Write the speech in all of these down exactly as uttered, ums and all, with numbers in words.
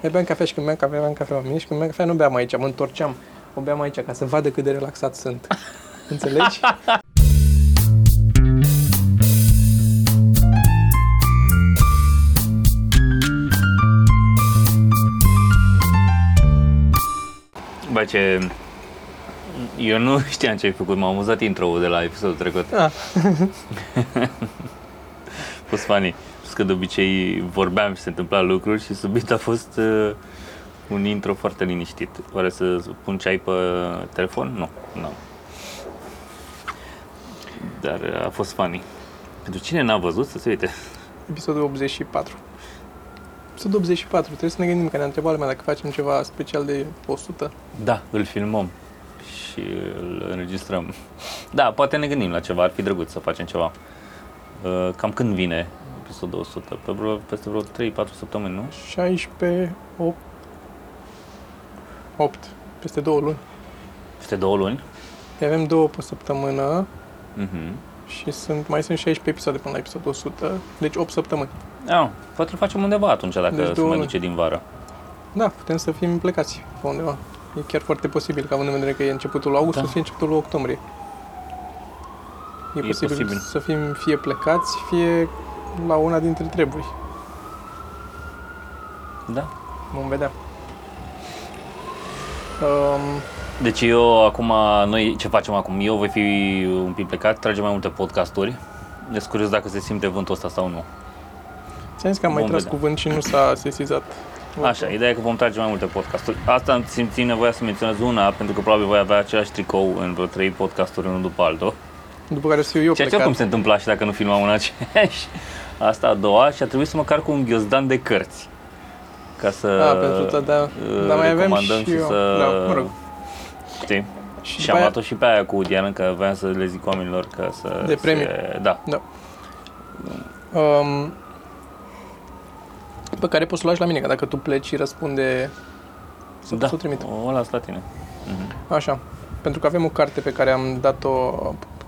Eu beam cafea și când beam cafea, beam cafea la mine și când beam cafea nu beam aici, mă întorceam. O beam aici ca să vadă cât de relaxat sunt. Înțelegi? Bă, ce... Eu nu știam ce ai făcut, m-am amuzat intro-ul de la episodul trecut. Ah. Fost funny. Știți că de obicei vorbeam și se întâmpla lucruri și subit a fost uh, un intro foarte liniștit. Oare să pun ce ai pe telefon? Nu, nu. Dar a fost funny. Pentru cine n-a văzut, să se uite. Episodul optzeci și patru. Episodul optzeci și patru. Trebuie să ne gândim, că ne-a întrebat lumea dacă facem ceva special de o sută. Da, îl filmăm și îl înregistrăm. Da, poate ne gândim la ceva, ar fi drăguț să facem ceva. Cam când vine episodul o sută? Pe vreo, peste vreo trei patru săptămâni, nu? șaisprezece, opt, opt, peste două luni. Peste două luni? Avem două pe săptămână. Uh-huh. Și sunt, mai sunt șaisprezece episoade până la episodul o sută, deci opt săptămâni. Ah, poate îl facem undeva atunci, dacă deci se mai duce luni din vară. Da, putem să fim plecați pe undeva. E chiar foarte posibil, că având în vedere că e începutul lui august, da, să fie începutul lui octombrie. E, e posibil, posibil să fim fie plecați, fie la una dintre treburi. Da. Vom vedea. Um, deci eu acum, noi ce facem acum? Eu voi fi un pic plecat, tragem mai multe podcasturi. Sunt curios dacă se simte vântul ăsta sau nu. Ți-am zis că am vom mai tras vedea cu vânt și nu s-a sesizat. Așa, ideea e că vom trage mai multe podcasturi. Asta îmi simțim nevoia să menționez una, pentru că probabil voi avea același tricou în vreo trei podcasturi unul după altul. După care să fiu eu ceea plecat. Ceea ce cum se întâmpla și dacă nu filmam una aceeași. Asta a doua și a trebuit să mă car cu un ghiozdan de cărți. Ca să a, pentru tot, da, dar mai avem și, și eu. Să... Da, mă rog. Știi? Și, și am luat-o aia... și pe aia cu Diana, că voiam să le zic oamenilor că să... De premiu. Se... Da. Da. Um... Pe care poți să lași la mine, că dacă tu pleci și răspunde, să da, o trimit. O las la tine. Uh-huh. Așa, pentru că avem o carte pe care am dat-o,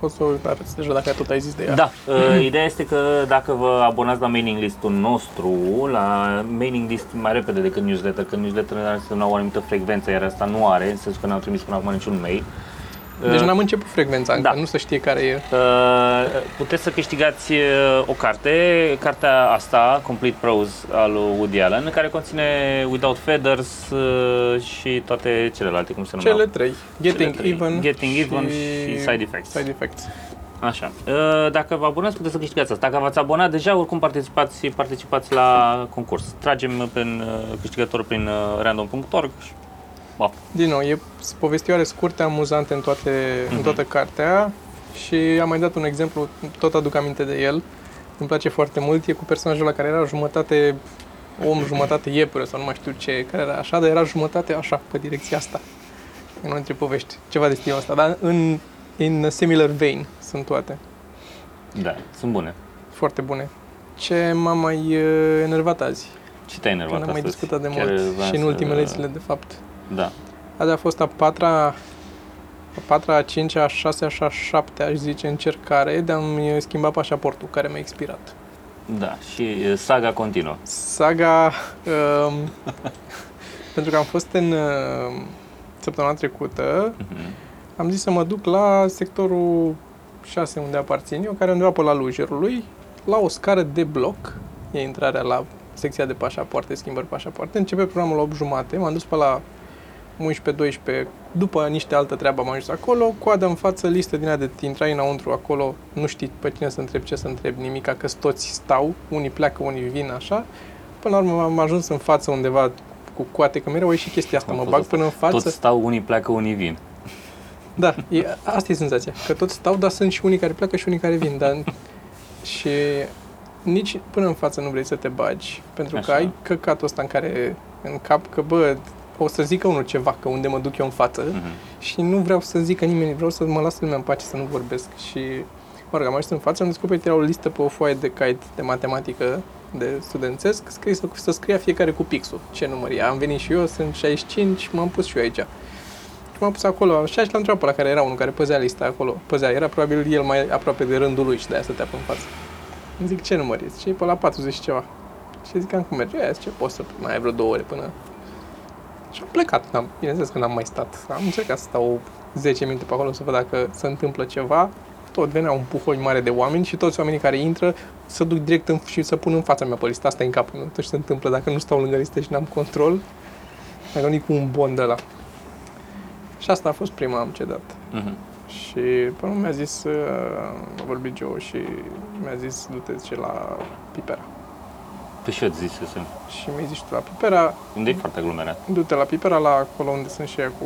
poți să o arăți deja dacă tot ai zis de ea. Da, uh-huh. Ideea este că dacă vă abonați la mailing listul nostru, la mailing list mai repede decât newsletter, că newsletter nu au o anumită frecvență, iar asta nu are, în sensul că n-am trimis până acum niciun mail. Deci n-am început frecvența încă, da, nu se știe care e. Puteți să câștigați o carte, cartea asta, Complete Prose, al lui Woody Allen, care conține Without Feathers și toate celelalte, cum se numeau? Cele trei. Getting Cele trei. Even, Getting și... Even și Side Effects. Side Effects. Așa. Dacă vă abonați, puteți să câștigați asta. Dacă v-ați abonat deja, oricum participați, participați la concurs. Tragem prin câștigător prin random punct org. Wow. Din nou, e povestioare scurte, amuzante în, toate, mm-hmm. în toată cartea și am mai dat un exemplu, tot aduc aminte de el, îmi place foarte mult, e cu personajul ăla care era jumătate om, jumătate iepure sau nu mai știu ce, care era așa, dar era jumătate așa, pe direcția asta, în unul dintre povești, ceva de stilul ăsta, dar în in similar vein sunt toate. Da, sunt bune. Foarte bune. Ce m-a mai enervat azi? Ce te-a enervat astăzi? Am mai discutat de chiar mult și în ultimele zile, de fapt. Da. Azi a fost a patra, a patra, a cincea, a șasea și a șaptea, aș zice, încercare de a-mi schimba pașaportul care mi-a expirat. Da, și saga continuă. Saga, um, pentru că am fost în uh, săptămâna trecută, uh-huh. am zis să mă duc la sectorul șase unde aparțin eu, care undeva pe la Lujerului, la o scară de bloc, e intrarea la secția de pașapoarte, schimbări pașapoarte, începe programul la opt jumate, m-am dus pe la unsprezece, douăsprezece, după niște altă treabă am ajuns acolo, coadă în față, listă din aia de intrai înăuntru acolo, nu știi pe cine să întrebi, ce să întrebi, nimica, că toți stau, unii pleacă, unii vin, așa. Până la urmă am ajuns în față undeva cu coate, că mereu a ieșit chestia asta, am mă bag asta până în față. Toți stau, unii pleacă, unii vin. Da, e, asta e senzația, că toți stau, dar sunt și unii care pleacă și unii care vin, dar și nici până în față nu vrei să te bagi, pentru așa, că ai căcatul ăsta în care, în cap, că bă, o să zică unul ceva, că unde mă duc eu în față, uh-huh. și nu vreau să zică nimeni, vreau să mă las lumea în pace, să nu vorbesc. Și, mă rog, am ajuns în față, am descoperit că era o listă pe o foaie de cait de matematică, de studențesc, scris, să scria fiecare cu pixul, ce număr e. Am venit și eu, sunt șaizeci și cinci, m-am pus și eu aici. Și m-am pus acolo, și l-am întrebat pe ăla care era unul care păzea lista acolo, păzea, era probabil el mai aproape de rândul lui și de-aia stătea pe în față. Îmi zic, ce număr e? Și pe la patruzeci și ceva. Și ziceam cum merge, aia, zice, pot să mai ai vreo două ore până... Și am plecat, n-am, bineînțeles că n-am mai stat. Am încercat să stau zece minute pe acolo să văd dacă se întâmplă ceva. Tot venea un puhoi mare de oameni și toți oamenii care intră să duc direct în, și să pun în fața mea pe listă. Asta e în capul meu, tot ce se întâmplă dacă nu stau lângă listă și n-am control. Dacă nu cu un bond ăla. Și asta a fost prima, am cedat. Uh-huh. Și până mi-a zis, a vorbit Joe și mi-a zis, du-te zice, la Pipera. Păi și eu zis să Și mi-ai zis, la Pipera... Unde e foarte aglomerat? Du-te la Pipera, la acolo unde sunt și ea cu...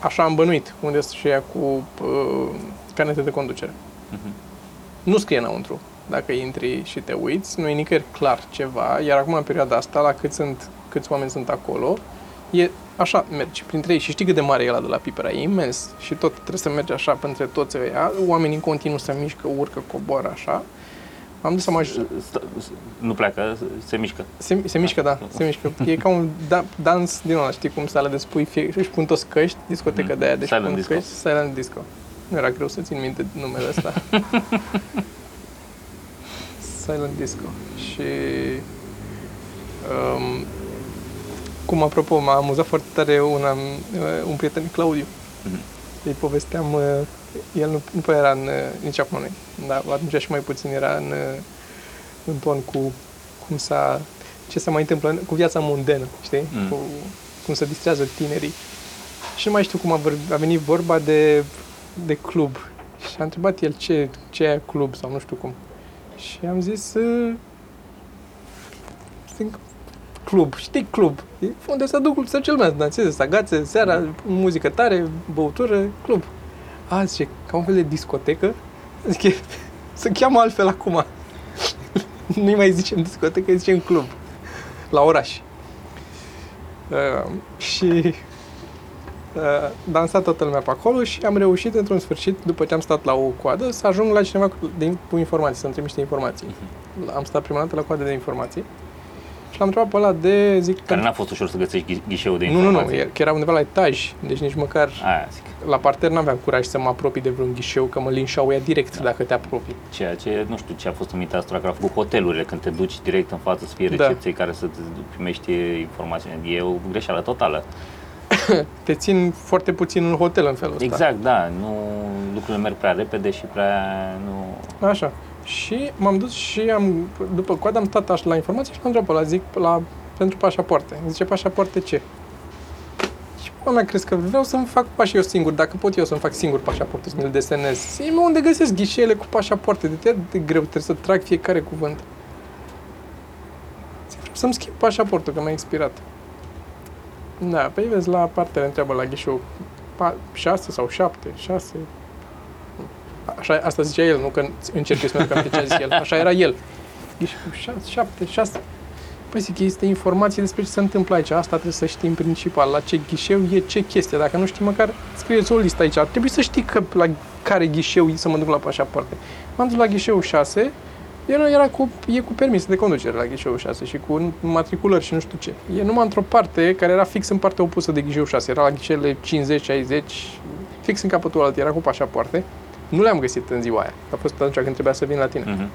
Așa am bănuit, unde sunt și ea cu uh, carnete de conducere. Uh-huh. Nu scrie înăuntru. Dacă intri și te uiți, nu e nicăieri clar ceva, iar acum în perioada asta, la cât sunt, câți oameni sunt acolo, e așa, mergi printre ei și știi cât de mare e ăla de la Pipera, e imens și tot trebuie să mergi așa printre toți ăia, oamenii în continuu se mișcă, urcă, coboară, așa. Am dus să mă ajut. Nu pleacă, se mișcă. Se, se mișcă, da, se mișcă. E ca un da, dans din ăla, știi cum sala de spui, fie, își pun toți căști, discoteca mm-hmm. de aia, deci Silent pun disco. Căști, Silent Disco. Nu era greu să țin minte numele ăsta. Silent Disco. Și um, cum apropo, m-a amuzat foarte tare una, un prieten, Claudiu. Mm-hmm. Îi povesteam, el nu, nu păi era în, nici acum noi, dar atunci și mai puțin era în, în ton cu cum s-a, ce se mai întâmplă cu viața mundenă, știi? Mm. Cu, cum se distrează tinerii. Și nu mai știu cum a, vorb, a venit vorba de, de club. Și a întrebat el ce, ce e club sau nu știu cum. Și am zis, uh, club, știi club, e unde se duc, se duce lumea, să danseze, să agațe, seara, muzică tare, băutură, club. A, zice, ca un fel de discotecă, zice, se cheamă altfel acum, nu-i mai zicem discotecă, îi zicem club, la oraș. Uh, și uh, dansa toată lumea pe acolo și am reușit într-un sfârșit, după ce am stat la o coadă, să ajung la cineva cu informații, să-mi trimiște informații. Uh-huh. Am stat prima dată la coadă de informații. Și l-am întrebat pe ăla de, zic... Care n-a fost ușor să găsești ghișeul de informații. Nu, nu, nu, că era undeva la etaj, deci nici măcar... Aia, zic. La parter n-aveam curaj să mă apropii de vreun ghișeu, că mă linșau ea direct da. Dacă te apropii. Ceea ce, nu știu ce a fost în mintea asta, că a făcut hotelurile, când te duci direct în față să fie recepției da. Care să primești informații. E o greșeală totală. Te țin foarte puțin în hotel în felul ăsta. Exact, da, nu, lucrurile merg prea repede și prea nu... Așa. Și m-am dus și am, după coadă am stat așa la informații și m-am întrebat ăla, zic, la, pentru pașapoarte. Zice, pașapoarte ce? Și până mea, crezi că vreau să-mi fac pași eu singur, dacă pot eu să-mi fac singur pașaportul, să-mi îl desenez. Zi-mă unde găsesc ghișeele cu pașapoarte, de atât de greu, trebuie să trag fiecare cuvânt. Zic, vreau să-mi schimb pașaportul, că mi-a expirat. Da, păi vezi, la partea întreabă la ghișeul șase sau șapte, șase... Așa, asta zicea el, nu că încerc eu să merg ce a zis el. Așa era el. Ghișeul șase, șapte, șase. Păi zic, este informație despre ce se întâmplă aici. Asta trebuie să știi în principal. La ce ghișeu e ce chestie. Dacă nu știi, măcar scrieți o listă aici. Ar trebui să știi că la care ghișeu e să mă duc la pașapoarte. M-am dus la ghișeul șase. El era cu, e cu permis de conducere la ghișeul șase și cu matriculări și nu știu ce. E numai într-o parte care era fix în partea opusă de ghișeul șase. Era la ghișele cincizeci, șaizeci, fix în capătul ăla. Era cu pașapoarte. Nu le-am găsit în ziua aia. A fost atunci când trebuia să vin la tine. Uh-huh.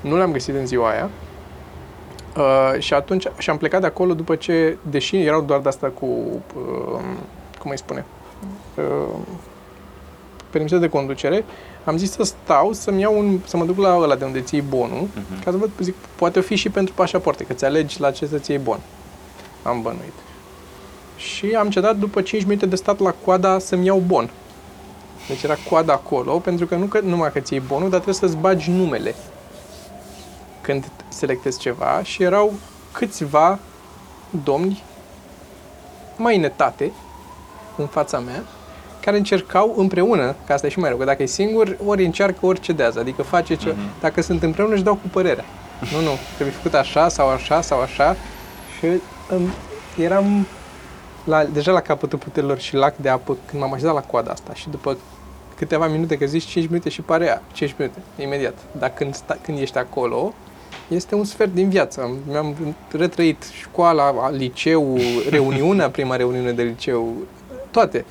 Nu le-am găsit în ziua aia. Uh, și atunci și am plecat de acolo după ce, deși erau doar de asta cu, uh, cum îi spune, uh, permise de conducere, am zis să stau, să-mi iau un, să mă duc la ăla de unde ții bonul, uh-huh. ca să văd, zic, poate fi și pentru pașapoarte, că ți alegi la ce să-ți iei bon. Am bănuit. Și am cedat după cinci minute de stat la coada să-mi iau bon. Deci era coada acolo, pentru că nu că, numai că ți iei bonul, dar trebuie să-ți bagi numele când selectezi ceva. Și erau câțiva domni mai înetate în fața mea, care încercau împreună, că asta e și mai rău, că dacă e singur, ori încearcă, ori cedează. Adică face ce... Mm-hmm. Dacă sunt împreună, își dau cu părerea. Nu, nu, trebuie făcut așa, sau așa, sau așa. Și um, eram... La, deja la capătul puterilor și lac de apă când m-am așezat la coada asta și după câteva minute, că zici cinci minute și pare a, cinci minute, imediat. Dar când, sta, când ești acolo, este un sfert din viață. Mi-am retrăit școala, liceul, reuniunea, prima reuniune de liceu, toate.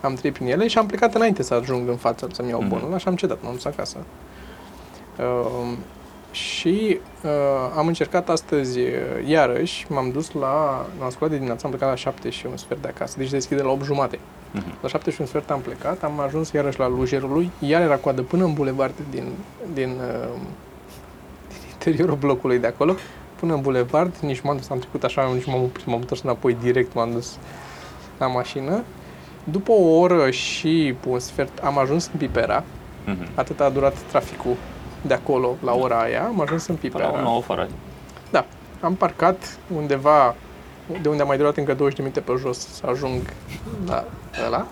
Am trăit prin ele și am plecat înainte să ajung în față, să-mi iau bonul, așa am cedat, m-am dus acasă. Uh, Și uh, am încercat astăzi, uh, iarăși, m-am dus la, m-am sculat de dimineață, am plecat la șapte și un sfert de acasă, deci deschide la opt jumate. Uh-huh. La șapte și un sfert am plecat, am ajuns iarăși la Lujerul lui, iar era coadă până în bulevard din, din, uh, din interiorul blocului de acolo, până în bulevard, nici m-am dus, am trecut așa, nici m-am oprit, m-am întors înapoi direct, m-am dus la mașină. După o oră și un sfert am ajuns în Pipera, uh-huh. atât a durat traficul de acolo, la ora aia, am ajuns în Pipera. La nouă fără. Da. Am parcat undeva, de unde am mai durat încă douăzeci de minute pe jos să ajung la ăla.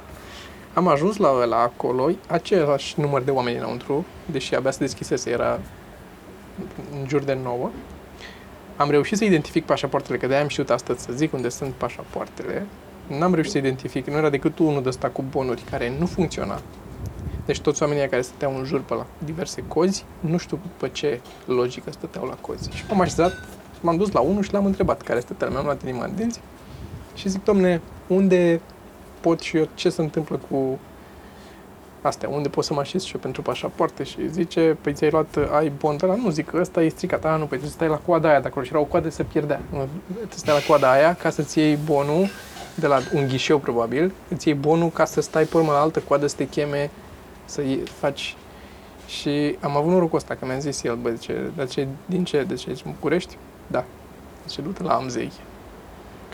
Am ajuns la ăla acolo, același număr de oameni înăuntru, deși abia se deschisese, era în jur de nouă. Am reușit să identific pașapoartele, că de-aia am știut astăzi să zic unde sunt pașapoartele. N-am reușit să identific, nu era decât unul de ăsta cu bonuri, care nu funcționa. Deci toți oamenii care stăteau în jur pe la diverse cozi, nu știu pe ce logică stăteau la cozi. Și m-am așezat, m-am dus la unul și l-am întrebat care stătea, mi-am luat inima în dinți și zic, domne, unde pot și eu, ce se întâmplă cu astea, unde pot să mă așez și eu pentru pașapoarte? Și zice, păi ți-ai luat, ai bon ăla? Nu, zic, ăsta e stricat, a, nu, păi tu stai la coada aia de acolo și era o coadă, se pierdea. Tu stai la coada aia ca să-ți iei bonul de la un ghișeu probabil, îți iei bonul ca să stai pe urmă la altă coadă să te cheme să-i faci. Și am avut norocul ăsta, că mi-a zis el, bă, zice, de ce, din ce, de ce ești București? Da. Zice, du-te la Amzei.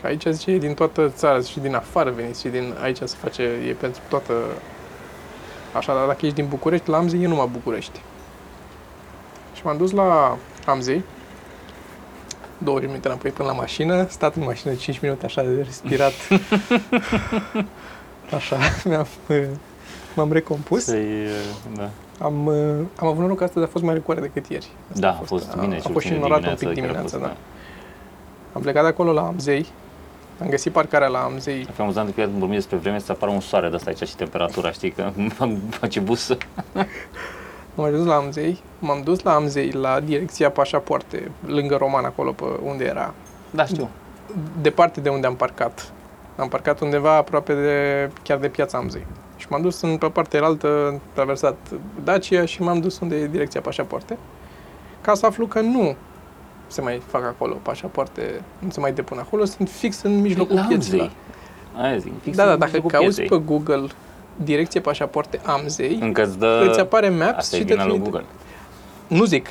Că aici, zice, e din toată țara, și din afară veniți, și din aici se face, e pentru toată... Așa, dar dacă ești din București, la Amzei e numai București. Și m-am dus la Amzei, douăzeci de minute înapoi până la mașină, stat în mașină cinci minute, așa, de respirat. Așa, mi-am... M-am recompus. Sei, da. Am, am avut noroc că astăzi a fost mai răcoare decât ieri. Asta da, a fost, a fost, mine, a, a fost și norat un pic dimineața, da. da. Am plecat de acolo la Amzei, am găsit parcarea la Amzei. A fost amuzant că iar vorbim despre vreme să apară un soare de asta aici și temperatura, știi, că îmi face busă. Am ajuns la Amzei, m-am dus la Amzei, la direcția Pașapoarte, lângă Roman, acolo pe unde era. Da, știu. Departe de unde am parcat. Am parcat undeva aproape de, chiar de piața Amzei. Și m-am dus în, pe partea cealaltă, am traversat Dacia și m-am dus unde e direcția pașapoarte, ca să aflu că nu se mai fac acolo pașapoarte, nu se mai depun acolo, sunt fix în mijlocul pieței. Aia zic, fix da, da, dacă cauți pe Google direcție pașapoarte Amzei, încă-ți dă... îți apare Maps și te trimite. Nu zic,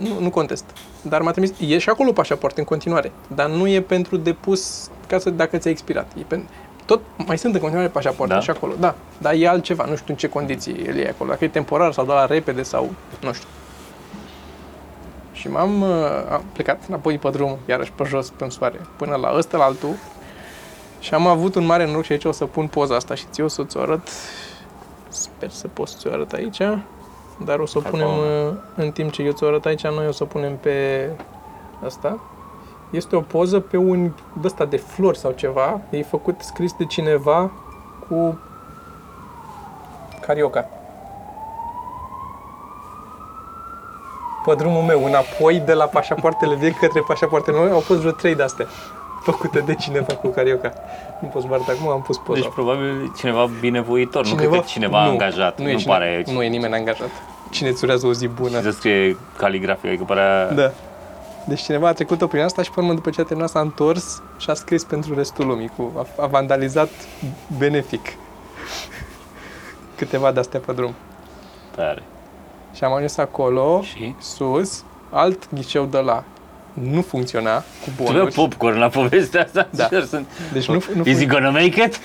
nu, nu contest, dar m-a trimis, e și acolo pașapoarte în continuare, dar nu e pentru depus ca să, dacă ți-a expirat, e pentru... Tot mai sunt în continuare pașapoarte, da? Și acolo, da, dar e altceva, nu știu în ce condiții el e acolo, dacă e temporar sau doar la repede sau nu știu. Și m-am am plecat înapoi pe drum, iarăși pe jos, pe soare, până la ăsta, la altul și am avut un mare noroc și aici o să pun poza asta și ți-o să-ți arăt, sper să pot să-ți arăt aici, dar o să o punem, în timp ce eu ți-o arăt aici, noi o să o punem pe asta. Este o poză pe un d-asta de flori sau ceva, e făcut, scris de cineva cu carioca. Pe drumul meu, înapoi de la pașapoartele vechi către pașapoartele noi, au fost vreo trei de-astea, făcute de cineva cu carioca. Nu pot să vă arăt acum, am pus poza. Deci probabil cineva binevoitor, cineva? Nu cred că cineva nu, angajat, nu, nu, e cine, pare... Nu e nimeni angajat. Cine îți urează o zi bună. Și se scrie caligrafie, adică părea... Da. Deci cineva a trecut-o prin asta și pe urmă, după ce a terminat, s-a întors și a scris pentru restul lumii, cu, a, a vandalizat benefic câteva de-astea pe drum. Tare. Și am ajuns acolo, și? Sus, alt ghișeu de la nu funcționa cu bonuri. Trebuie popcorn la povestea asta. Da. Deci nu, nu Is it gonna make it?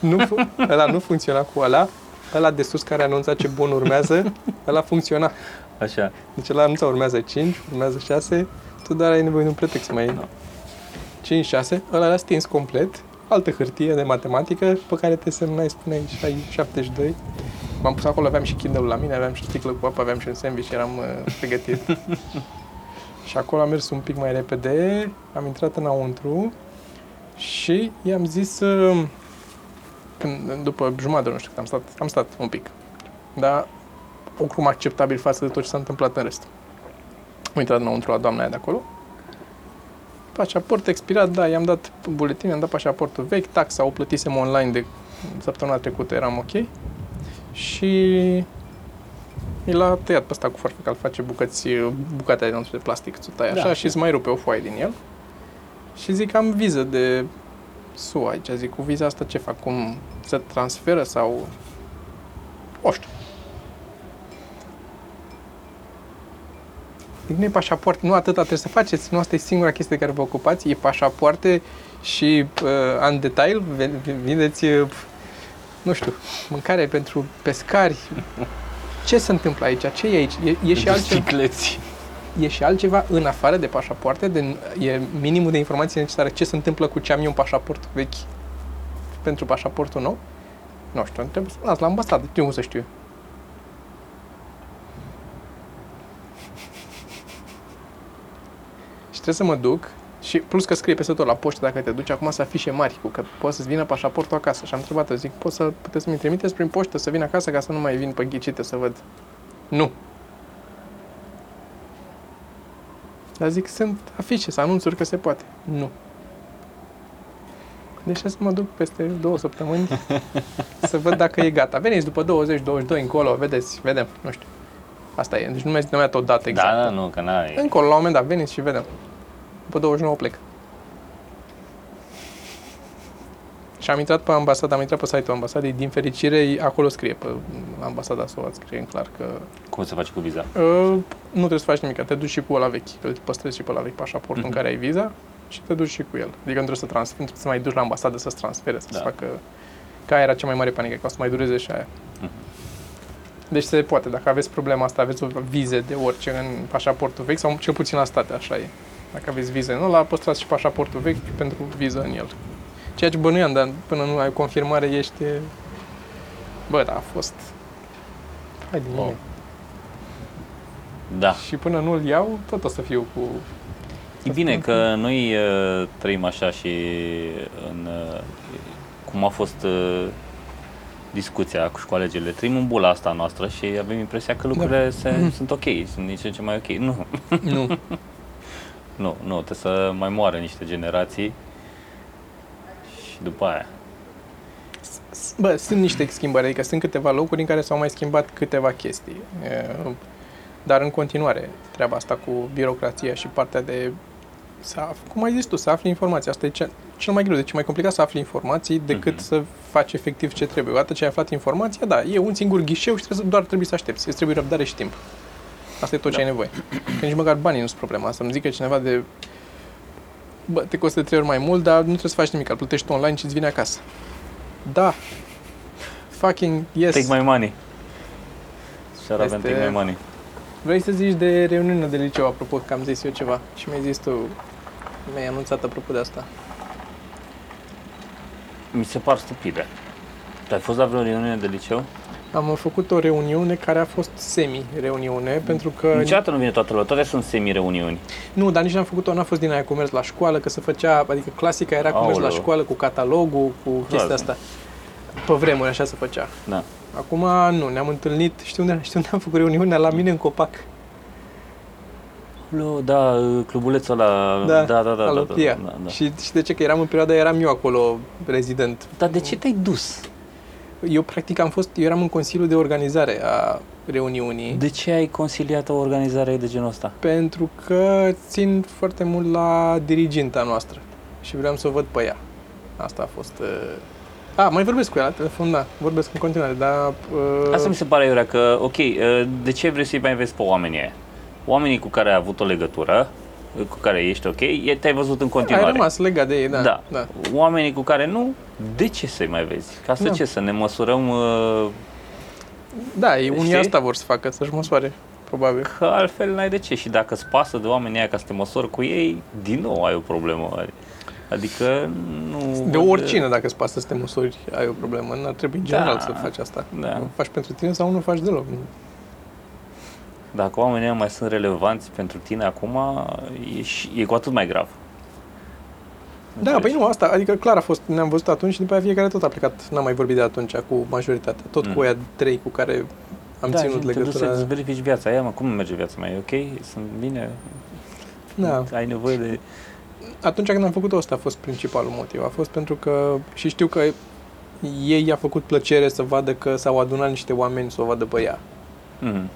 Nu, ăla nu funcționa cu ăla, ăla de sus care anunța ce bon urmează, ăla funcționa. Așa. Deci ăla anunța urmează cinci, urmează șase, tu doar ai nevoie de un pretext mai... No. cinci, șase, ăla l-a stins complet, altă hârtie de matematică pe care te semnai, spuneai și ai șaptezeci și doi. M-am pus acolo, aveam și Kindle la mine, aveam și sticlă cu apă, aveam și un sandwich, eram uh, pregătit. Și acolo am mers un pic mai repede, am intrat înăuntru și i-am zis, uh, când, după jumătate, nu știu, am stat, am stat un pic, dar... oricum acceptabil față de tot ce s-a întâmplat în rest. Am intrat înăuntru la doamna aia de acolo. Pașaport expirat, da, i-am dat buletin, i-am dat pașaportul vechi, taxa o plătisem online de săptămâna trecută, eram ok. Și mi l-a tăiat pe ăsta cu forfeca, îl face bucăți, bucate de de plastic, ți-o tai așa, da, și îți mai rupe o foaie din el. Și zic, am viză de S U A aici, zic, cu viza asta ce fac, cum se transferă sau... O știu. Zic, nu e pașapoarte, nu atâta trebuie să faceți, nu asta e singura chestie de care vă ocupați, e pașapoarte și uh, în detail vindeți, uh, nu știu, mâncare pentru pescari. Ce se întâmplă aici? Ce e aici? E, e, și altceva, e și altceva în afară de pașapoarte, de, e minimul de informații necesare. Ce se întâmplă cu ce am eu un pașaport vechi pentru pașaportul nou? Nu știu, trebuie să las la ambasadă, știu cum să știu. Și trebuie să mă duc și plus că scrie peste tot la poștă dacă te duci acum să afișe mari cu că poate să-ți vină pașaportul acasă. Și am întrebat-o, zic, poți să puteți să-mi trimiteți prin poștă să vin acasă ca să nu mai vin pe ghicite să văd. Nu. Dar zic, sunt afișe, să anunțuri că se poate. Nu. Deci să mă duc peste două săptămâni să văd dacă e gata. Veniți după douăzeci douăzeci și doi încolo, vedeți, vedem, nu știu. Asta e, deci nu mi-a zis o dată exactă. Da, da, nu, că n-ai. Încolo, la un moment dat, veniți și vedem. După douăzeci și nouă plec. Și am intrat pe ambasada, am intrat pe site-ul ambasadei, din fericire acolo scrie pe ambasada S U A, scrie în clar că... Cum se face cu viza? Uh, nu trebuie să faci nimic, te duci și cu ăla vechi, îl păstrezi și pe ăla vechi pașaportul mm-hmm. în care ai viza și te duci și cu el. Adică nu trebuie să, trans- trebuie să mai duci la ambasadă să-ți transfere, să-ți da. facă... Că aia era cea mai mare panică, că o să mai dureze și aia. Mm-hmm. Deci se poate, dacă aveți problema asta, aveți o vize de orice în pașaportul vechi sau cel puțin la state, așa e. Dacă aveți vize, nu, la păstrați și pașaportul vechi pentru viză în el. Ceea ce bănuiam, dar până nu ai confirmare ești... Bă, da, a fost... Hai din nou. Da. Și până nu-l iau, tot o să fiu cu... E bine că noi uh, trăim așa și în... Uh, cum a fost... Uh, discuția cu colegele, trăim în bula asta noastră și avem impresia că lucrurile da. se, mm. sunt ok, sunt nici ce mai ok. Nu. Nu. nu, nu, trebuie să mai moară niște generații și după aia. Bă, sunt niște schimbări, adică sunt câteva locuri în care s-au mai schimbat câteva chestii. Dar în continuare, treaba asta cu birocrația și partea de... Afli, cum ai zis tu, să afli informații. Asta e cel, cel mai greu, deci e mai complicat să afli informații decât uh-huh. să faci efectiv ce trebuie. Odată ce ai aflat informația, da, e un singur ghișeu și trebuie, doar trebuie să aștepți. Îți trebuie răbdare și timp. Asta e tot da. ce ai nevoie. Că nici măcar banii nu sunt problema. Să-mi zică cineva de... Bă, te costă de trei ori mai mult, dar nu trebuie să faci nimic. Îl plătești online și îți vine acasă. Da. Fucking yes. Take my money. Shut up and take my money. Vrei să zici de reuniunea de liceu, apropo, că am zis eu ceva. Și mi-ai zis tu... Mi-ai anunțat apropo de asta. Mi se par stupide. Tu ai fost la vreo reuniune de liceu? Am făcut o reuniune care a fost semi-reuniune, pentru că... Niciodată nu vine toată lumea, toate sunt semi-reuniuni. Nu, dar nici n-am făcut-o, n-a fost din aia cu mers la școală, că se făcea... Adică clasica era cu mers la școală, cu catalogul, cu chestia asta. Pe vremuri așa se făcea. Da. Acum nu, ne-am întâlnit, știu unde, știu unde am făcut reuniunea, la mine în copac. Da, clubulețul ăla, da, da, da, da, da, da, da. Și, și de ce? Că eram în perioada, eram eu acolo, rezident. Dar de ce te-ai dus? Eu practic am fost, eu eram în consiliul de organizare a reuniunii. De ce ai consiliat o organizare de genul ăsta? Pentru că țin foarte mult la diriginta noastră și vreau să o văd pe ea. Asta a fost... A, mai vorbesc cu ea la telefon, da, vorbesc în continuare, dar... Uh... Asta mi se pare, Iurea, că, ok, de ce vrei să-i mai vezi pe oamenii aia? Oamenii cu care ai avut o legătură, cu care ești ok, te-ai văzut în continuare. Ai rămas legat de ei, da. da. da. Oamenii cu care nu, de ce să-i mai vezi? Ca să da. ce, să ne măsurăm... Uh... Da, ei, unii asta vor să facă, să-și măsoare, probabil. Că altfel n-ai de ce și dacă îți pasă de oamenii aia ca să te măsori cu ei, din nou ai o problemă. Adică nu... De oricine, dacă îți pasă să te măsori, ai o problemă. N-ar trebui în general da, să faci asta. Da. Nu faci pentru tine sau nu faci deloc. Dacă oamenii mai sunt relevanți pentru tine acum, e, și, e cu atât mai grav. Da, înțelegi? Păi nu, asta, adică clar a fost, ne-am văzut atunci și după aia fiecare tot a plecat. N-am mai vorbit de atunci cu majoritatea, tot mm. cu aia trei cu care am da, ținut legătura. Da, te să verifici viața aia, mă, cum merge viața mea, e ok? Sunt bine? Da. Ai nevoie de... Atunci când am făcut-o, ăsta a fost principalul motiv. A fost pentru că, și știu că ei i-a făcut plăcere să vadă că s-au adunat niște oameni să o vadă pe ea. Mm.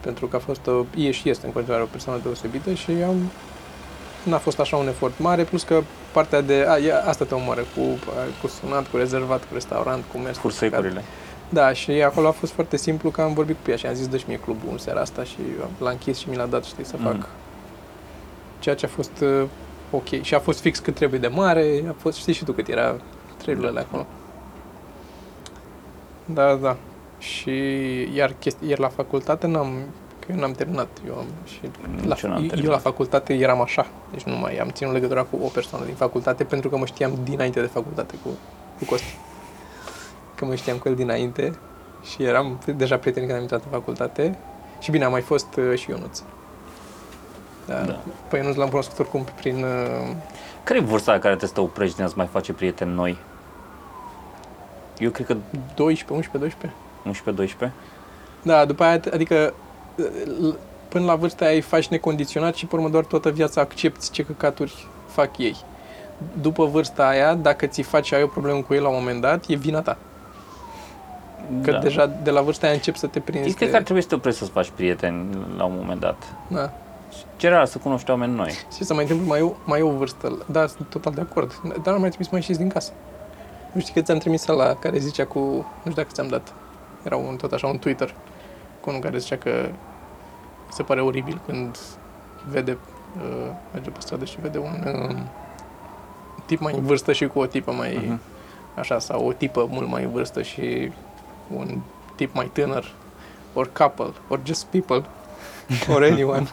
pentru că a fost o, e și este în continuare o persoană deosebită și am, n-a fost așa un efort mare, plus că partea de, a, e, asta te omoară, cu, cu sunat, cu rezervat, cu restaurant, cu mers, cu securile. Da, și acolo a fost foarte simplu că am vorbit cu ea și am zis, dă-și mie clubul în seara asta și l-a închis și mi l-a dat, știi, să fac. Mm. Ceea ce a fost uh, ok. Și a fost fix cât trebuie de mare, a fost, știi și tu cât era treburile alea acolo. Da, da. Și iar, chesti- iar la facultate n-am, că eu n-am terminat. Eu, am, și la, n-am eu terminat. La facultate eram așa, deci nu mai am ținut legătura cu o persoană din facultate pentru că mă știam dinainte de facultate cu, cu Costi. Că mă știam cu el dinainte și eram deja prieteni când am intrat în facultate. Și bine, a mai fost uh, și Ionuț. Dar da. Pe Ionuț l-am cunoscut oricum prin... Uh... Care e vârsta la care trebuie să te oprești din a-ți mai face prieteni noi? Eu cred că... doisprezece, unsprezece, doisprezece. unsprezece, doisprezece? Da, după aia, adică până la vârsta aia îi faci necondiționat și pe urmă doar toată viața accepti ce căcaturi fac ei. După vârsta aia, dacă ți faci, ai o problemă cu ei la un moment dat, e vina ta. Că da. Deja de la vârsta aia începi să te prinzi. Cred că ar trebui să te oprești să-ți faci prieteni la un moment dat. Da. Ce rar să cunoști oameni noi. Și să mai întâmplă mai, mai o vârstă. Da, sunt total de acord. Dar nu mai trebuie să mai ieși din casă. Nu știu că ți-am trimis ăla care zicea cu... Nu știu dacă ți-am dat. Era un, tot așa un Twitter cu unul care zicea că se pare oribil când vede... Uh, merge pe stradă și vede un uh, tip mai în vârstă și cu o tipă mai... Uh-huh. Așa, sau o tipă mult mai în vârstă și... un tip mai tânăr, or couple, or just people, or anyone.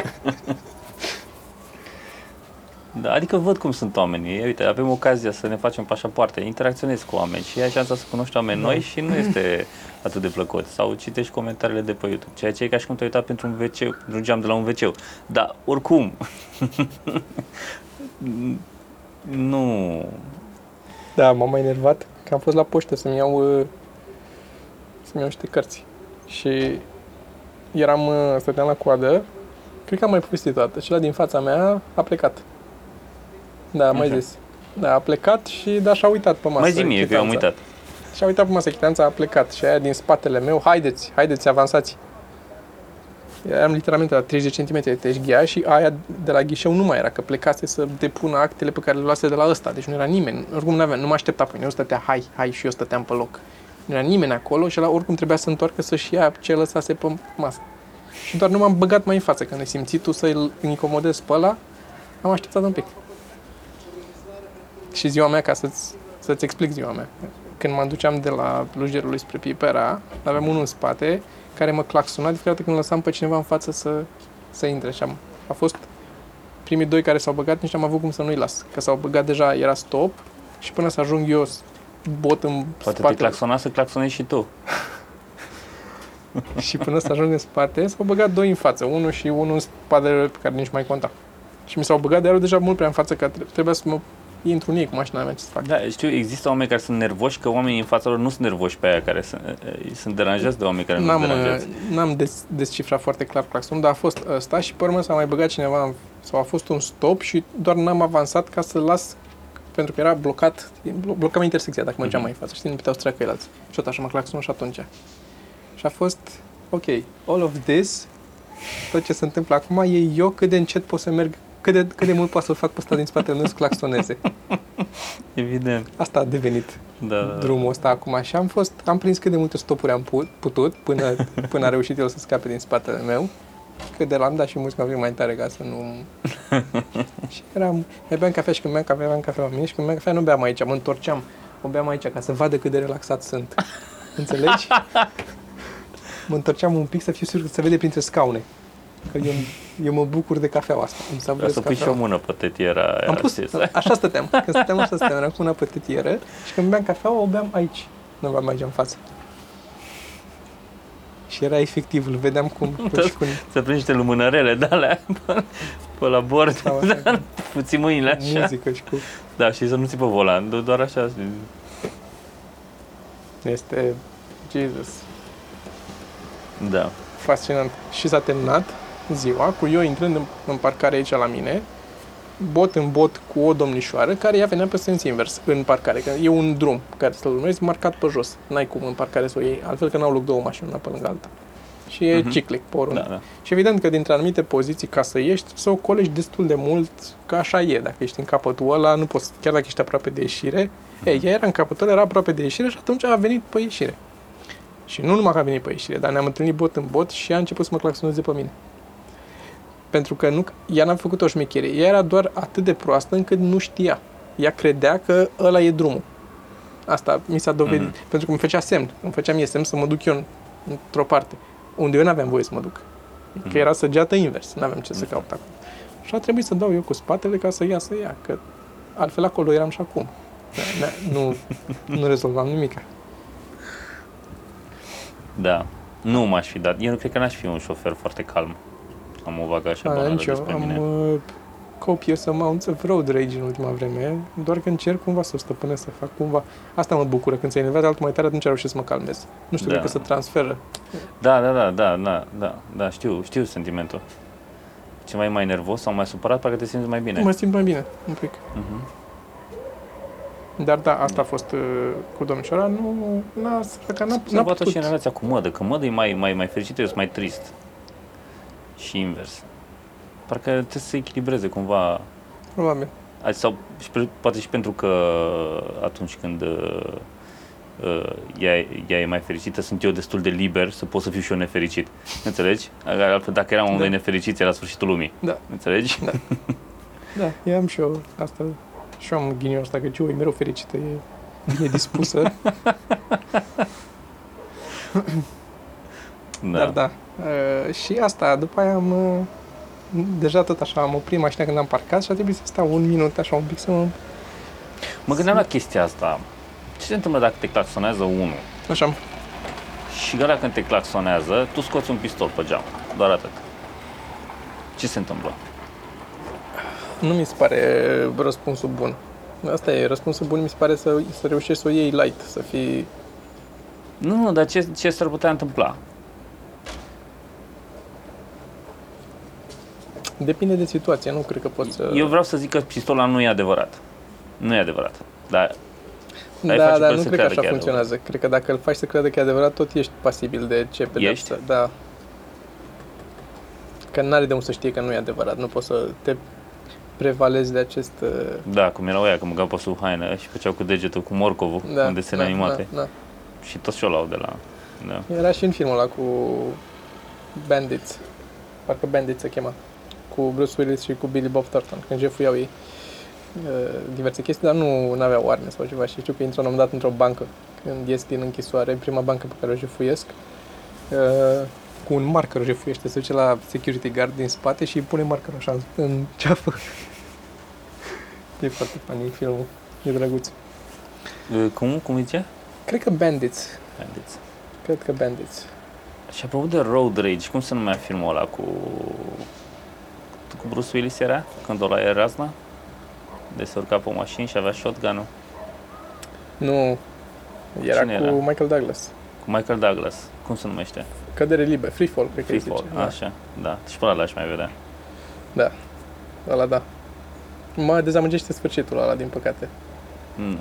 Da, adică văd cum sunt oamenii. Uite, avem ocazia să ne facem pașapoarte, interacționezi cu oameni și ai șansa să cunoști oameni noi și nu este atât de plăcut. Sau citești comentariile de pe YouTube, ceea ce e ca și cum te-ai uitat pentru un veceu, nu geam de la un veceu. Dar oricum, nu... Da, m-am mai enervat că am fost la poștă să-mi iau... să-mi iau niște cărți și eram, stăteam la coadă, cred că am mai povestit toată și la din fața mea a plecat. Da, mai zis. Da, a plecat și da, și-a uitat pe masă. Mai zi mie că am uitat. Și-a uitat pe masă chitanța, a plecat și aia din spatele meu, haideți, haideți, avansați. Eram literalmente la treizeci de centimetri de teșghea și aia de la ghișeu nu mai era, că plecase să depună actele pe care le luase de la ăsta, deci nu era nimeni, oricum n-aveam, nu mă aștepta pe mine, eu stătea, hai, hai și eu stăteam pe loc. Nu era nimeni acolo și ăla oricum trebuia să întoarcă să-și ia ce lăsase pe masă. Și doar nu m-am băgat mai în față, că ne simți tu să-l incomodezi pe ăla, am așteptat un pic. Și ziua mea, ca să-ți, să-ți explic ziua mea, când mă duceam de la Lujerului spre Pipera, aveam unul în spate care mă claxona de fiecare dată când lăsam pe cineva în față să, să intre. Și am, a fost primii doi care s-au băgat, nici n-am avut cum să nu-i las, că s-au băgat deja, era stop și până să ajung eu bot în poate spate. Poate te claxona să claxonezi și tu. Și până să ajung în spate, s-au băgat doi în față, unul și unul în spatele pe care nici mai conta. Și mi s-au băgat de aerul deja mult prea în față, că trebuia să mă intru în ei cu mașina mea ce să fac. Da, știu, există oameni care sunt nervoși, că oamenii în fața lor nu sunt nervoși pe aia care sunt, sunt deranjați de oameni care n-am, nu sunt deranjați. N-am des, descifrat foarte clar claxonul, dar a fost ăsta și pe urmă s-a mai băgat cineva, sau a fost un stop și doar n-am avansat ca să las pentru că era blocat, blocam intersecția dacă mergeam mm-hmm. mai în față, știi, nu puteau să treacă el alții. Și tot așa mă claxonul și atunci. Și a fost, ok, all of this, tot ce se întâmplă acum, e eu cât de încet pot să merg, cât de, cât de mult pot să fac pe ăsta din spatele meu să claxoneze. Evident. Asta a devenit da. Drumul ăsta acum și am fost, am prins cât de multe stopuri am putut până, până a reușit el să scape din spatele meu. Că de la am dat și muzica mai tare ca să nu... Și eram... beam cafea și când beam cafea, beam cafea la mine și când beam cafea nu beam aici, mă întorceam. O beam aici ca să vadă cât de relaxat sunt. Înțelegi? Mă întorceam un pic să fiu sigur că se vede printre scaune. Că eu, eu mă bucur de cafeaua asta. Vreau să pui și o mână pe tetiera. Am pus, așa stăteam. Când stăteam așa stăteam, eram cu mâna pe tetieră și când beam cafeaua o beam aici. Nu beam aici în față. Și era efectiv, îl vedeam cum... cum... Să prinzi niște lumânărele de alea pe la bord, da, puții mâinile așa. Muzică și cu... Da, și să nu ții pe volan, doar așa. Este... Jesus. Da. Fascinant. Și s-a terminat ziua cu eu intrând în, în parcare aici la mine, bot în bot cu o domnișoară care ea venea pe sens invers în parcare. Că e un drum care să-l urmezi marcat pe jos. N-ai cum în parcare să o iei, altfel că n-au loc două mașini una pe lângă alta. și e uh-huh. ciclic porumb. Da, da. Și evident că dintre anumite poziții, ca să ieși, să o colești destul de mult, că așa e. Dacă ești în capătul ăla, nu poți, chiar dacă ești aproape de ieșire, uh-huh. ei, ea era în capătul ăla, era aproape de ieșire și atunci a venit pe ieșire. Și nu numai că a venit pe ieșire, dar ne-am întâlnit bot în bot și a început să mă claxoneze pe mine. Pentru că nu, ea n-a făcut o șmecherie, ea era doar atât de proastă încât nu știa. Ea credea că ăla e drumul. Asta mi s-a dovedit. Mm-hmm. Pentru că îmi făcea semn, îmi făcea mie semn să mă duc eu într-o parte, unde eu n-aveam voie să mă duc. Mm-hmm. Că era săgeată invers, n-aveam ce să mm-hmm. caut acum. Și a trebuit să dau eu cu spatele ca să iasă ea, că altfel acolo eram și acum. Nu, nu rezolvam nimic. Da, nu m-aș fi dat. Eu nu cred că n-aș fi un șofer foarte calm. Am o vagă așa banală despre am, mine. Uh, copious amounts of road rage în ultima vreme, doar că încerc cumva să o stăpânesc, să fac cumva. Asta mă bucură, când se enervează altul mai tare, atunci reușesc să mă calmez. Nu știu, da. Cred că se transferă. Da, da, da, da, da, da, da, știu, știu sentimentul. Ce mai mai nervos sau mai supărat, parcă te simți mai bine. Mă simt mai bine, un pic. Uh-huh. Dar da, asta a fost uh, cu domnișoara, nu, n-a, n-a, n-a, n-a putut. Și în relația cu Mădă, că Mădă e mai, mai, mai fericită, eu sunt mai trist. Și invers. Parcă trebuie să se echilibreze cumva. Probabil. Azi, sau, și, poate și pentru că atunci când uh, uh, ea, ea e mai fericită, sunt eu destul de liber să pot să fiu și eu nefericit. Înțelegi? Altfel, dacă eram unde da. nefericit, era la sfârșitul lumii. Da. Înțelegi? Da, da. Eu am și eu asta. Și eu am ghinionul ăsta, că Giu e mereu fericită, e bine dispusă. Da. Dar da. Uh, și asta, după aia am, uh, deja tot așa, am oprit mașina când am parcat și a trebuit să stau un minut, așa, un pic să mă... Mă gândeam la chestia asta. Ce se întâmplă dacă te claxonează unul? Așa. Și gălea când te claxonează, tu scoți un pistol pe geam, doar atât. Ce se întâmplă? Nu mi se pare răspunsul bun. Asta e, răspunsul bun mi se pare să, să reușești să o iei light, să fii... Nu, nu, dar ce, ce s-ar putea întâmpla? Depinde de situație, nu cred că poți să... Eu vreau să zic că pistola nu e adevărat. Nu e adevărat, dar... Da, dar da, nu cred că așa funcționează. Adevărat. Cred că dacă îl faci să creadă că e adevărat, tot ești pasibil de ce pedepsă. Da. Că n-are de unde să știe că nu e adevărat, nu poți să te... prevalezi de acest... Da, cum erau aia, că mâncau pe sub haină și făceau cu degetul, cu morcovul, da, în desene da, animate. Da, da. Și toți și-o luau de la... Da. Era și în filmul ăla cu Bandits, parcă Bandits se chema, cu Bruce Willis și cu Billy Bob Thornton, când jefuiau ei uh, diverse chestii, dar nu aveau arme sau ceva. Și știu că intră un moment dat într-o bancă, când ies din închisoare, prima bancă pe care o jefuiesc, uh, cu un marker jefuiește, se duce la security guard din spate și îi pune markerul așa în ceafă. E foarte funny filmul, e drăguț. Cum? Cum zicea? Cred că Bandits. Bandits. Cred că Bandits. Și apropo de road rage, cum se numea filmul ăla cu... cu Bruce Willis era? Când ăla era razna? De se urca pe o mașină și avea shotgun-ul. Nu. Era Cine cu era? Michael Douglas. Cu Michael Douglas. Cum se numește? Cădere liberă, free fall, cred free că fall, zice. Așa, da. Și până ăla aș mai vedea. Da, ăla da. Mă dezamăgește sfârșitul ăla, din păcate. No.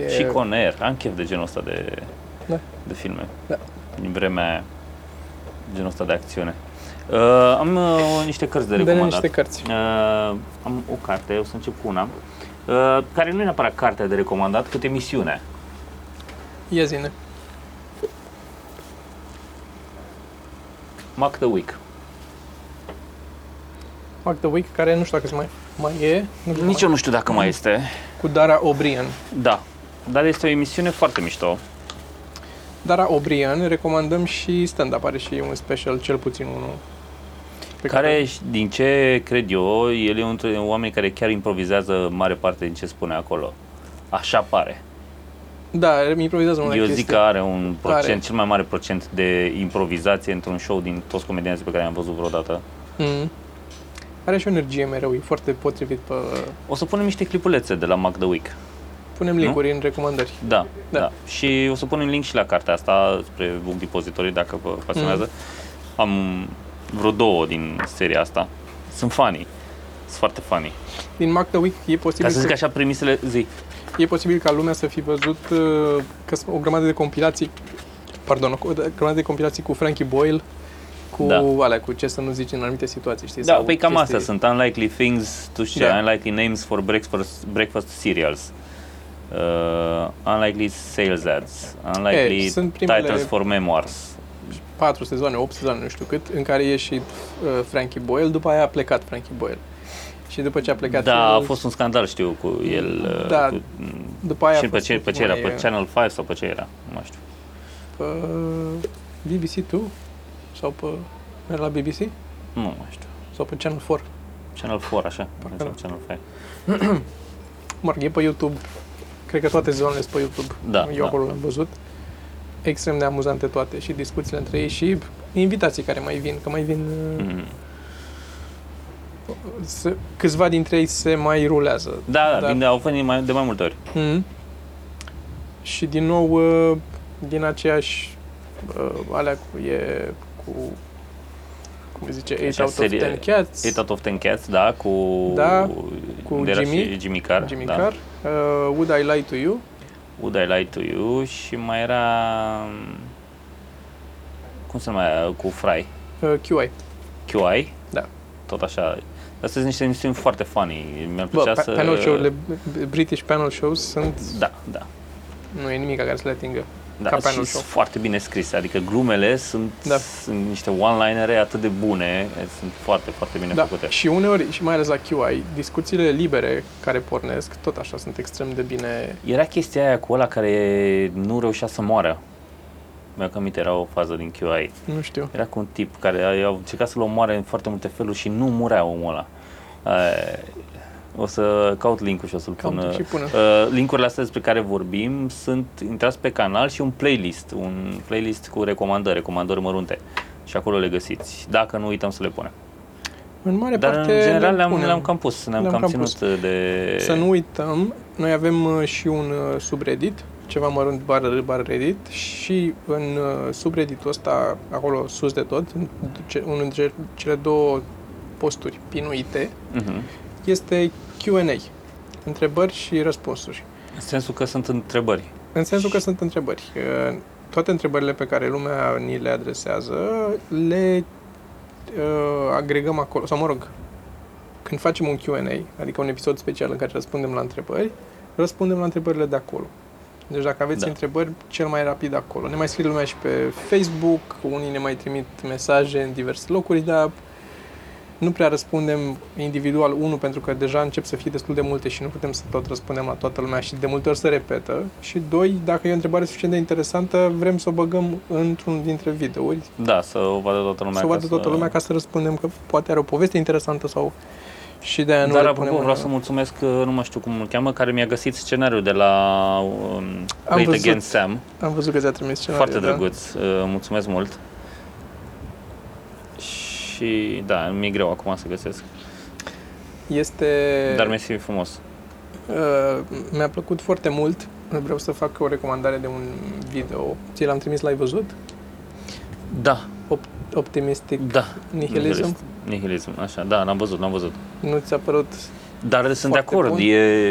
E... Și Con Air, am chef de genul ăsta de, da. de filme. Da. Din vremea aia, genul ăsta de acțiune. Uh, am uh, niște cărți de recomandat. De niște cărți. Uh, am o carte, o să încep cu una, uh, care nu e neapărat cartea de recomandat, cât emisiunea. Ia zi-ne. Mock the Week. Mock the Week, care nu știu dacă se mai, mai e. Nu Nici eu nu știu dacă mai este. Cu Dara O'Brien. Da, dar este o emisiune foarte mișto. Dara O'Brien, recomandăm și stand-up, are și un special, cel puțin unul. Care, care, din ce cred eu, el e unul dintre oamenii care chiar improvizează mare parte din ce spune acolo. Așa pare. Da, improvizează unele chestii. Eu zic că are un procent, are. cel mai mare procent de improvizație într-un show din toți comedianții pe care i-am văzut vreodată. Mm-hmm. Are și o energie mereu, e foarte potrivit pe... O să punem niște clipulețe de la Mock the Week. Punem link-uri nu? în recomandări. Da, da, da. Și o să punem link și la cartea asta spre Book Depository, dacă vă pasionează. Mm-hmm. Am vreo două din seria asta. Sunt funny. Sunt foarte funny. Din Mock the Week e posibil... Ca să zic că... așa premisele zi. E posibil ca lumea să fi văzut că o grămadă de compilații, pardon, o grămadă de compilații cu Frankie Boyle cu da. alea, cu ce să nu zici în anumite situații, știi? Da, păi cam astea sunt, unlikely things to share, da. unlikely names for breakfast, breakfast cereals, uh, unlikely sales ads, unlikely e, titles for memoirs. patru sezoane, opt sezoane, nu știu cât, în care a ieșit uh, Frankie Boyle, după aia a plecat Frankie Boyle. Și după ce a plecat... Da, el, a fost un scandal, știu, cu el... Da, cu, după aia și a fost... Și pe ce era, pe Channel five sau pe ce era, nu mai știu. Pe B B C two? Sau pe... Era la B B C? Nu mai știu. Sau pe Channel four? Channel four, așa. Channel five. Mă rog, e pe YouTube. Cred că toate zonele sunt pe YouTube. Da, Eu da. acolo l-am văzut. Extrem de amuzante toate și discuțiile între ei și invitații care mai vin, că mai vin... Mm-hmm. Câțiva dintre ei se mai rulează. Da, da, dar... au venit de mai multe ori. Mm-hmm. Și din nou, din aceeași, alea cu, e, cu cum zice, eight out of ten cats. eight out of ten cats, da, cu, da, cu Jimmy, Jimmy Carr. Jimmy da. Carr. Uh, Would I Lie to You? Would I Lie to You și mai era, cum se numea, cu Fry? Uh, Q I. Q I? Da. Tot așa. Astea sunt niște emisiuni foarte funny. Mi-ar plăcea Bă, să... Panel show-urile, British panel shows sunt... Da, da. Nu e nimic care să le atingă. Da, ca panel show. Sunt foarte bine scrise. Adică glumele sunt, da. sunt niște one-linere atât de bune. Sunt foarte, foarte bine da. făcute. Și uneori, și mai ales la Q I, discuțiile libere care pornesc, tot așa, sunt extrem de bine... Era chestia aia cu ăla care nu reușea să moară. Mi-am aminte, era o fază din Q I. Nu știu. Era cu un tip care au încercat să-l omoare în foarte multe feluri și nu murea omul ăla. O să caut link-ul și o să-l pun. Link-urile astea despre care vorbim sunt, intrați pe canal și un playlist, un playlist cu recomandări, recomandări mărunte. Și acolo le găsiți, dacă nu uităm să le punem. În mare Dar parte în general le-am, le-am cam pus, ne-am, le-am cam, cam pus. ținut de... Să nu uităm, noi avem și un subreddit, ceva mărunt bară bar Reddit și în subredditul ăsta, acolo sus de tot, unul dintre cele două posturi pinuite, uh-huh. este Q and A, întrebări și răspunsuri. În sensul că sunt întrebări. În sensul că sunt întrebări. Toate întrebările pe care lumea ni le adresează, le uh, agregăm acolo, sau mă rog, când facem un Q and A, adică un episod special în care răspundem la întrebări, răspundem la întrebările de acolo. Deci dacă aveți da. întrebări, cel mai rapid acolo. Ne mai scrie lumea și pe Facebook, unii ne mai trimit mesaje în diverse locuri, dar nu prea răspundem individual unul, pentru că deja încep să fie destul de multe și nu putem să tot răspundem la toată lumea și de multe ori se repetă. Și doi, dacă e o întrebare suficient de interesantă, vrem să o băgăm într-un dintre videouri. Da, să o vadă toată lumea. Să o vadă toată lumea ca să răspundem că poate are o poveste interesantă sau... Și de nu Dar, apropo, vreau să mulțumesc, nu mai știu cum îl cheamă, care mi-a găsit scenariul de la um, Late văzut, Against Sam. Am văzut că ți-a trimis scenariul. Foarte da. drăguț, uh, mulțumesc mult. Și da, mi-e greu acum să găsesc. Este... Dar mi-e frumos. Uh, mi-a plăcut foarte mult. Vreau să fac o recomandare de un video. Ți l-am trimis, l-ai văzut? Da. Op- optimistic da. nihilism? Nihilism, așa, da, l-am văzut, l-am văzut. Nu ți-a părut? Dar sunt de acord, e,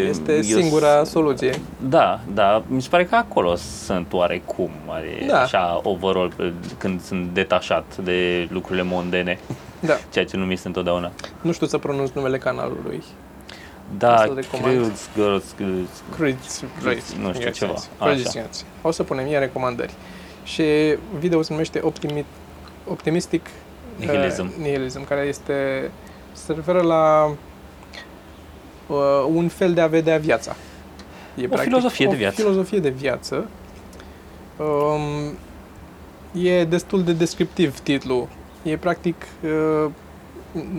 este singura soluție. Da, da, mi se pare că acolo sunt oarecum, are da. așa overall, când sunt detașat de lucrurile mondene, da. ceea ce nu mi se întotdeauna. Nu știu să pronunț numele canalului. Da, Creeds Girls, Creeds Race, nu știu ceva. O să punem iar recomandări. Și video se numește Optimistic Nihilism. Nihilism, care este, se referă la uh, un fel de a vedea viața. E o practic, filozofie o de viață. filozofie de viață. Um, e destul de descriptiv titlul. E practic, uh,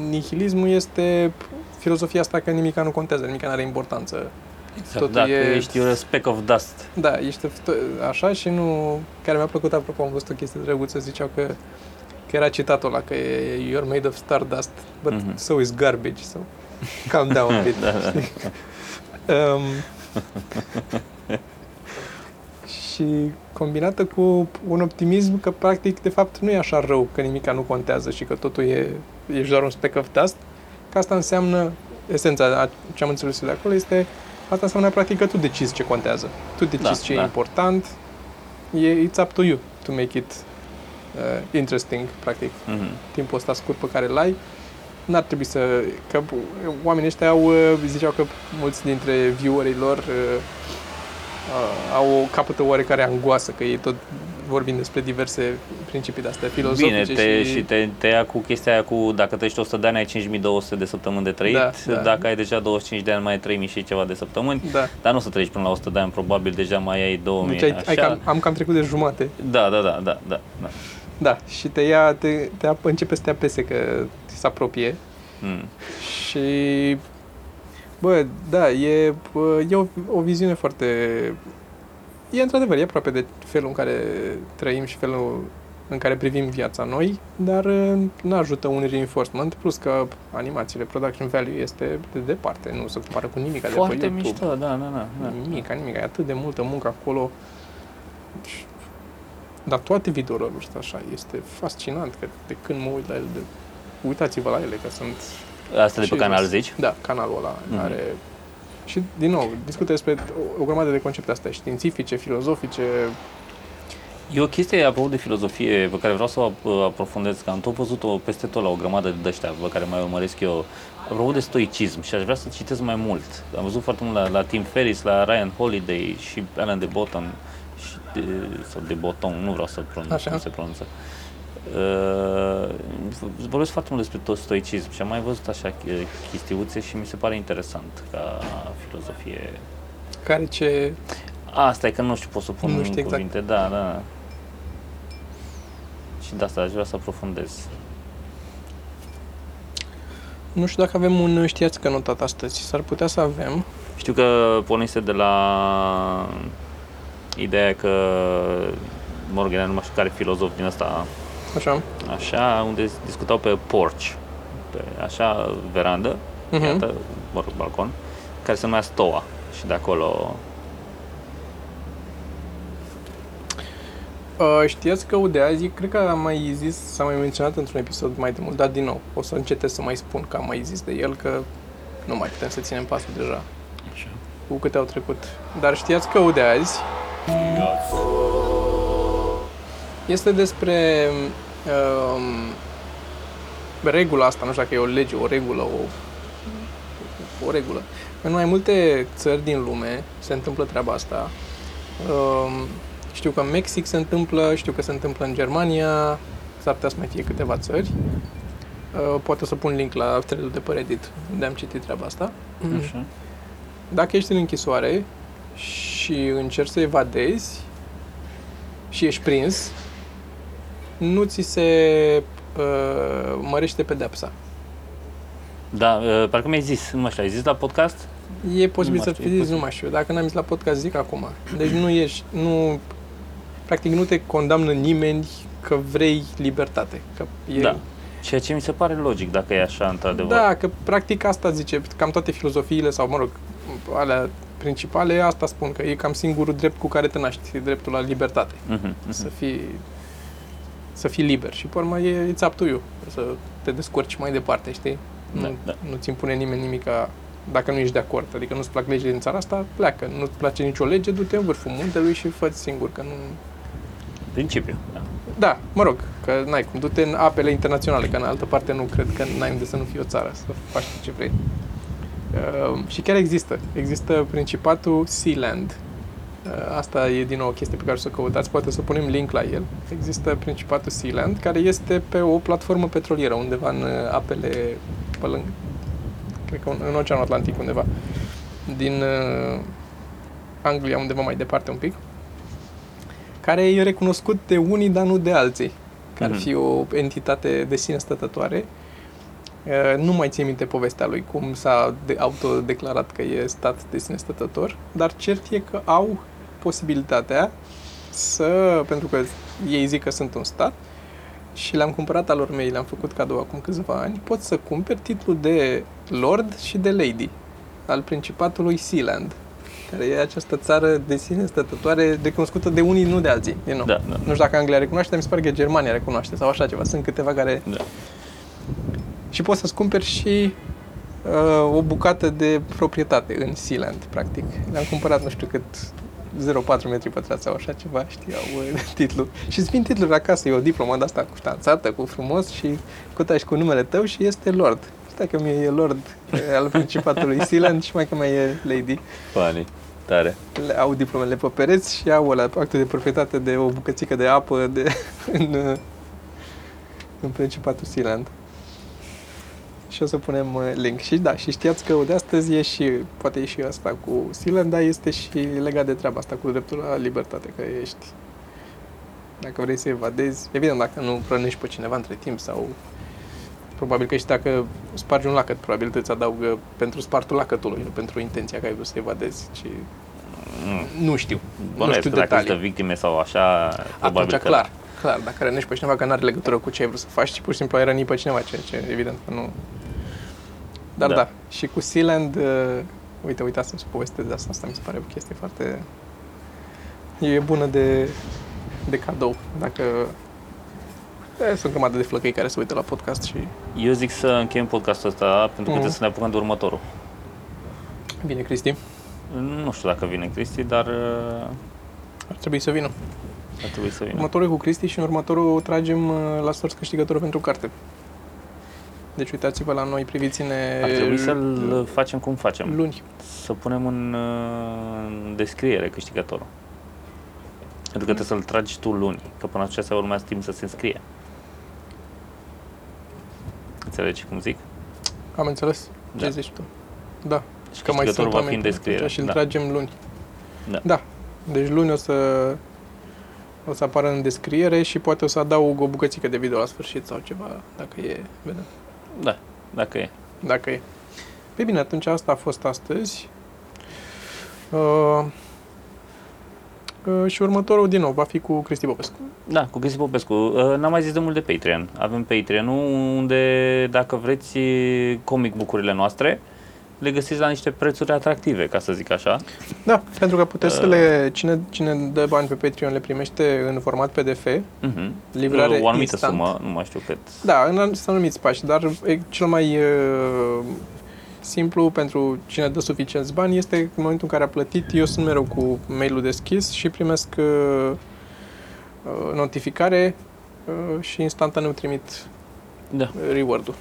nihilismul este filozofia asta că nimica nu contează, nimica nu are importanță. Exact, da, e... ești un speck of dust. Da, ești așa și nu... Care mi-a plăcut, apropo, am văzut o chestie drăguță, ziceau că că era citatul ăla, că e you're made of stardust, but mm-hmm. so is garbage, so calm down a bit. da, da. um, și combinată cu un optimism că practic, de fapt, nu e așa rău, că nimica nu contează și că totul e, ești doar un speck of dust, că asta înseamnă, esența, ce am înțeles de acolo este, asta înseamnă practic că tu decizi ce contează, tu decizi da, ce da. e important, e, it's up to you to make it uh, interesting, practic. Mm-hmm. Timpul ăsta scurt pe care l-ai, n-ar trebui să... Că oamenii ăștia au, ziceau că mulți dintre viewerii lor uh, uh, au capătă oarecare angoasă, că ei tot vorbim despre diverse principii de-astea filozofice. Bine, te, și, și te, te ia cu chestia aia cu dacă trăiești o sută de ani ai cinci mii două sute de săptămâni de trăit, da, da. Dacă ai deja douăzeci și cinci de ani mai ai trei mii și ceva de săptămâni, da. Dar nu o să treci până la o sută de ani, probabil deja mai ai două mii. Deci ai, așa. Ai cam, am cam trecut de jumate. Da, da, da, da, da. Da, și te ia, te, te ia, începe să te apese că ți se apropie. Mm. Și bă, da, e, e o, o viziune foarte... E într-adevăr, e aproape de felul în care trăim și felul în care privim viața noi, dar nu ajută un reinforcement, plus că animațiile, production value este de departe, nu se compară cu nimic de pe YouTube. Foarte mișto, da, da, da, da. Nimica, nimica, e atât de multă muncă acolo. Dar toate videoul ăsta așa, este fascinant, că de când mă uit la ele, de... uitați-vă la ele, că sunt... Asta de pe canal zici? Da, canalul ăla mm-hmm. are... Și, din nou, discută despre o, o grămadă de concepte astea, științifice, filozofice. E o chestie, apropo de filozofie, pe care vreau să o aprofundez, că am tot văzut-o peste tot la o grămadă de ăștia pe care mai urmăresc eu, apropo de stoicism, și aș vrea să citesc mai mult. Am văzut foarte mult la, la Tim Ferriss, la Ryan Holiday și Alain de Botton, și de, sau de Botton, nu vreau să pronunț, cum se pronunță. Uh, vorbesc foarte mult despre tot stoicism și am mai văzut așa chestiuțe și mi se pare interesant ca filozofie. Care ce... Asta e că nu știu, pot să pun nu știu cuvinte, exact. Da, da. Și de asta aș vrea să aprofundez. Nu știu dacă avem un știați că notat astăzi, s-ar putea să avem. Știu că pornise de la ideea că Morgan, nu mai știu care filozof din asta. Așa. Așa, unde discutau pe porch, pe așa verandă, uh-huh. Iată, mă rog, balcon, care se numea Stoa și de acolo... Uh, știați că de azi, cred că am mai zis, s-a mai menționat într-un episod mai demult, dar din nou, o să încetez să mai spun că am mai zis de el, că nu mai putem să ținem pasul deja așa. Cu câte au trecut. Dar știați că de azi... God. Este despre uh, regula asta, nu știu dacă e o lege, o regulă, o, o regulă. În mai multe țări din lume se întâmplă treaba asta. Uh, știu că în Mexic se întâmplă, știu că se întâmplă în Germania, s-ar putea să mai fie câteva țări. Uh, poate o să pun link la thread-ul de pe Reddit unde am citit treaba asta. Așa. Dacă ești în închisoare și încerci să evadezi și ești prins, nu ți se uh, mărește pedepsa. Da, uh, parcă mi-ai zis, nu mai știu, ai zis la podcast? E posibil să fi zis, nu mai știu, dacă n-am zis la podcast zic acum. Deci nu ești, nu, practic nu te condamnă nimeni că vrei libertate. Că e... Da, ceea ce mi se pare logic dacă e așa într-adevăr. Da, că practic asta zice, cam toate filozofiile sau mă rog, alea principale, asta spun, că e cam singurul drept cu care te naști, dreptul la libertate. Uh-huh, uh-huh. Să fii să fii liber și pe urmă e it's up to you, să te descurci mai departe, știi? Da, nu da. Nu ți impune nimeni nimica dacă nu ești de acord, adică nu-ți plac legile din țara asta, pleacă, nu-ți place nicio lege, du-te în vârful muntelui și fă-ți singur, că nu... Principiu, da. Da, mă rog, că n-ai cum, du-te în apele internaționale, că în altă parte nu cred că n-ai unde să nu fii o țară, să faci ce vrei. Uh, și chiar există. Există Principatul Sealand. Uh, asta e din nou o chestie pe care o să o căutați, poate să punem link la el. Există Principatul Sealand, care este pe o platformă petrolieră, undeva în apele, pe lângă, cred că în Oceanul Atlantic undeva, din uh, Anglia, undeva mai departe un pic, care e recunoscut de unii, dar nu de alții, că ar fi o entitate de sine stătătoare. Nu mai țin minte povestea lui, cum s-a autodeclarat că e stat de sine stătător, dar cert e că au posibilitatea să, pentru că ei zic că sunt un stat și le-am cumpărat al lor mei, le-am făcut cadou acum câțiva ani, pot să cumperi titlul de Lord și de Lady al Principatului Sealand, care e această țară de sine stătătoare recunoscută de unii, nu de alții. Din nou. Da, da. Nu știu dacă Anglia recunoaște, mi se pare că Germania recunoaște sau așa ceva, sunt câteva care... Da. Și poți să-ți cumperi și uh, o bucată de proprietate în Sealand, practic. Le-am cumpărat, nu știu cât, zero virgulă patru metri pătrați sau așa ceva, știi, au titlul. Și îți vin titlul acasă, e o diplomă de asta cu ștanțată, cu frumos și cu tași cu numele tău și este Lord. Stai că mie e Lord al Principatului Sealand și mai că mai e Lady. Funny. Tare. Au diplomele pe pereți și au ăla, actul de proprietate de o bucățică de apă de, în, în Principatul Sealand. Și o să punem link. Și da, și știați că de astăzi e și, poate e și asta cu Sealand, dar este și legat de treaba asta cu dreptul la libertate, că ești, dacă vrei să evadezi, evident dacă nu prănești pe cineva între timp sau probabil că și dacă spargi un lacăt, probabil îți adaugă pentru spartul lacătului, nu pentru intenția că ai vrut să evadezi, ci mm. nu știu, Bă, nu știu detalii. Dacă există victime sau așa, probabil atunci, că... clar. Clar, dacă rănești pe cineva, că n-are legătură cu ce ai vrut să faci, ci pur și simplu ai rănit pe cineva, ceea ce evident că nu... Dar da, da și cu Sealand, uh, uite, uite, asta îmi povestesc de asta, asta mi se pare o chestie foarte... E bună de, de cadou, dacă... E, sunt grămadă de flăcăi care se uită la podcast și... Eu zic să încheiem podcastul ăsta, pentru că mm. trebuie să ne apucăm de următorul. Vine Cristi? Nu știu dacă vine Cristi, dar... Ar trebui să vină. Să următorul cu Cristi și în următorul tragem la sorți câștigătorul pentru carte. Deci uitați-vă la noi, priviți-ne... Ar trebui să-l facem cum facem. Luni. Să punem în descriere câștigătorul. Pentru că mm. trebuie să-l tragi tu luni, că până aceea se urmează timp să se înscrie. Înțelegi cum zic? Am înțeles. Da. Ce zici tu? Da. Și că câștigătorul va fi în descriere. Și-l da. tragem luni. Da. da. Deci luni o să... O să apară în descriere și poate o să adaug o bucățică de video la sfârșit sau ceva, dacă e, vedem. Da, dacă e. Dacă e. Păi bine, atunci asta a fost astăzi. Uh, uh, și următorul, din nou, va fi cu Cristi Popescu. Da, cu Cristi Popescu. Uh, n-am mai zis de mult de Patreon. Avem Patreon-ul unde, dacă vreți, comic bucurile noastre, le găsiți la niște prețuri atractive, ca să zic așa. Da, pentru că puteți uh, să le... Cine, cine dă bani pe Patreon le primește în format P D F, uh-huh. livrare o anumită instant. Sumă, nu mai știu cât. Da, în anumiți pași, dar cel mai uh, simplu pentru cine dă suficienți bani este în momentul în care a plătit, eu sunt mereu cu mail-ul deschis și primesc uh, notificare uh, și instantaneu trimit da. reward-ul.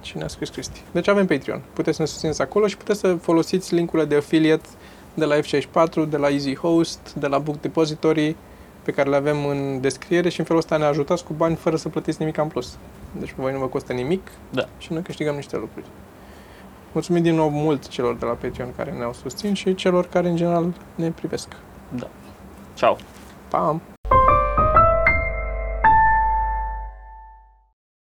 Cine a scris Cristi. Deci avem Patreon. Puteți să ne susțineți acolo și puteți să folosiți link-urile de affiliate de la F șaizeci și patru, de la EasyHost, de la Book Depository, pe care le avem în descriere și în felul ăsta ne ajutați cu bani fără să plătiți nimic în plus. Deci pe voi nu vă costă nimic da. și noi câștigăm niște lucruri. Mulțumim din nou mult celor de la Patreon care ne-au susținut și celor care în general ne privesc. Da. Ciao. Pam!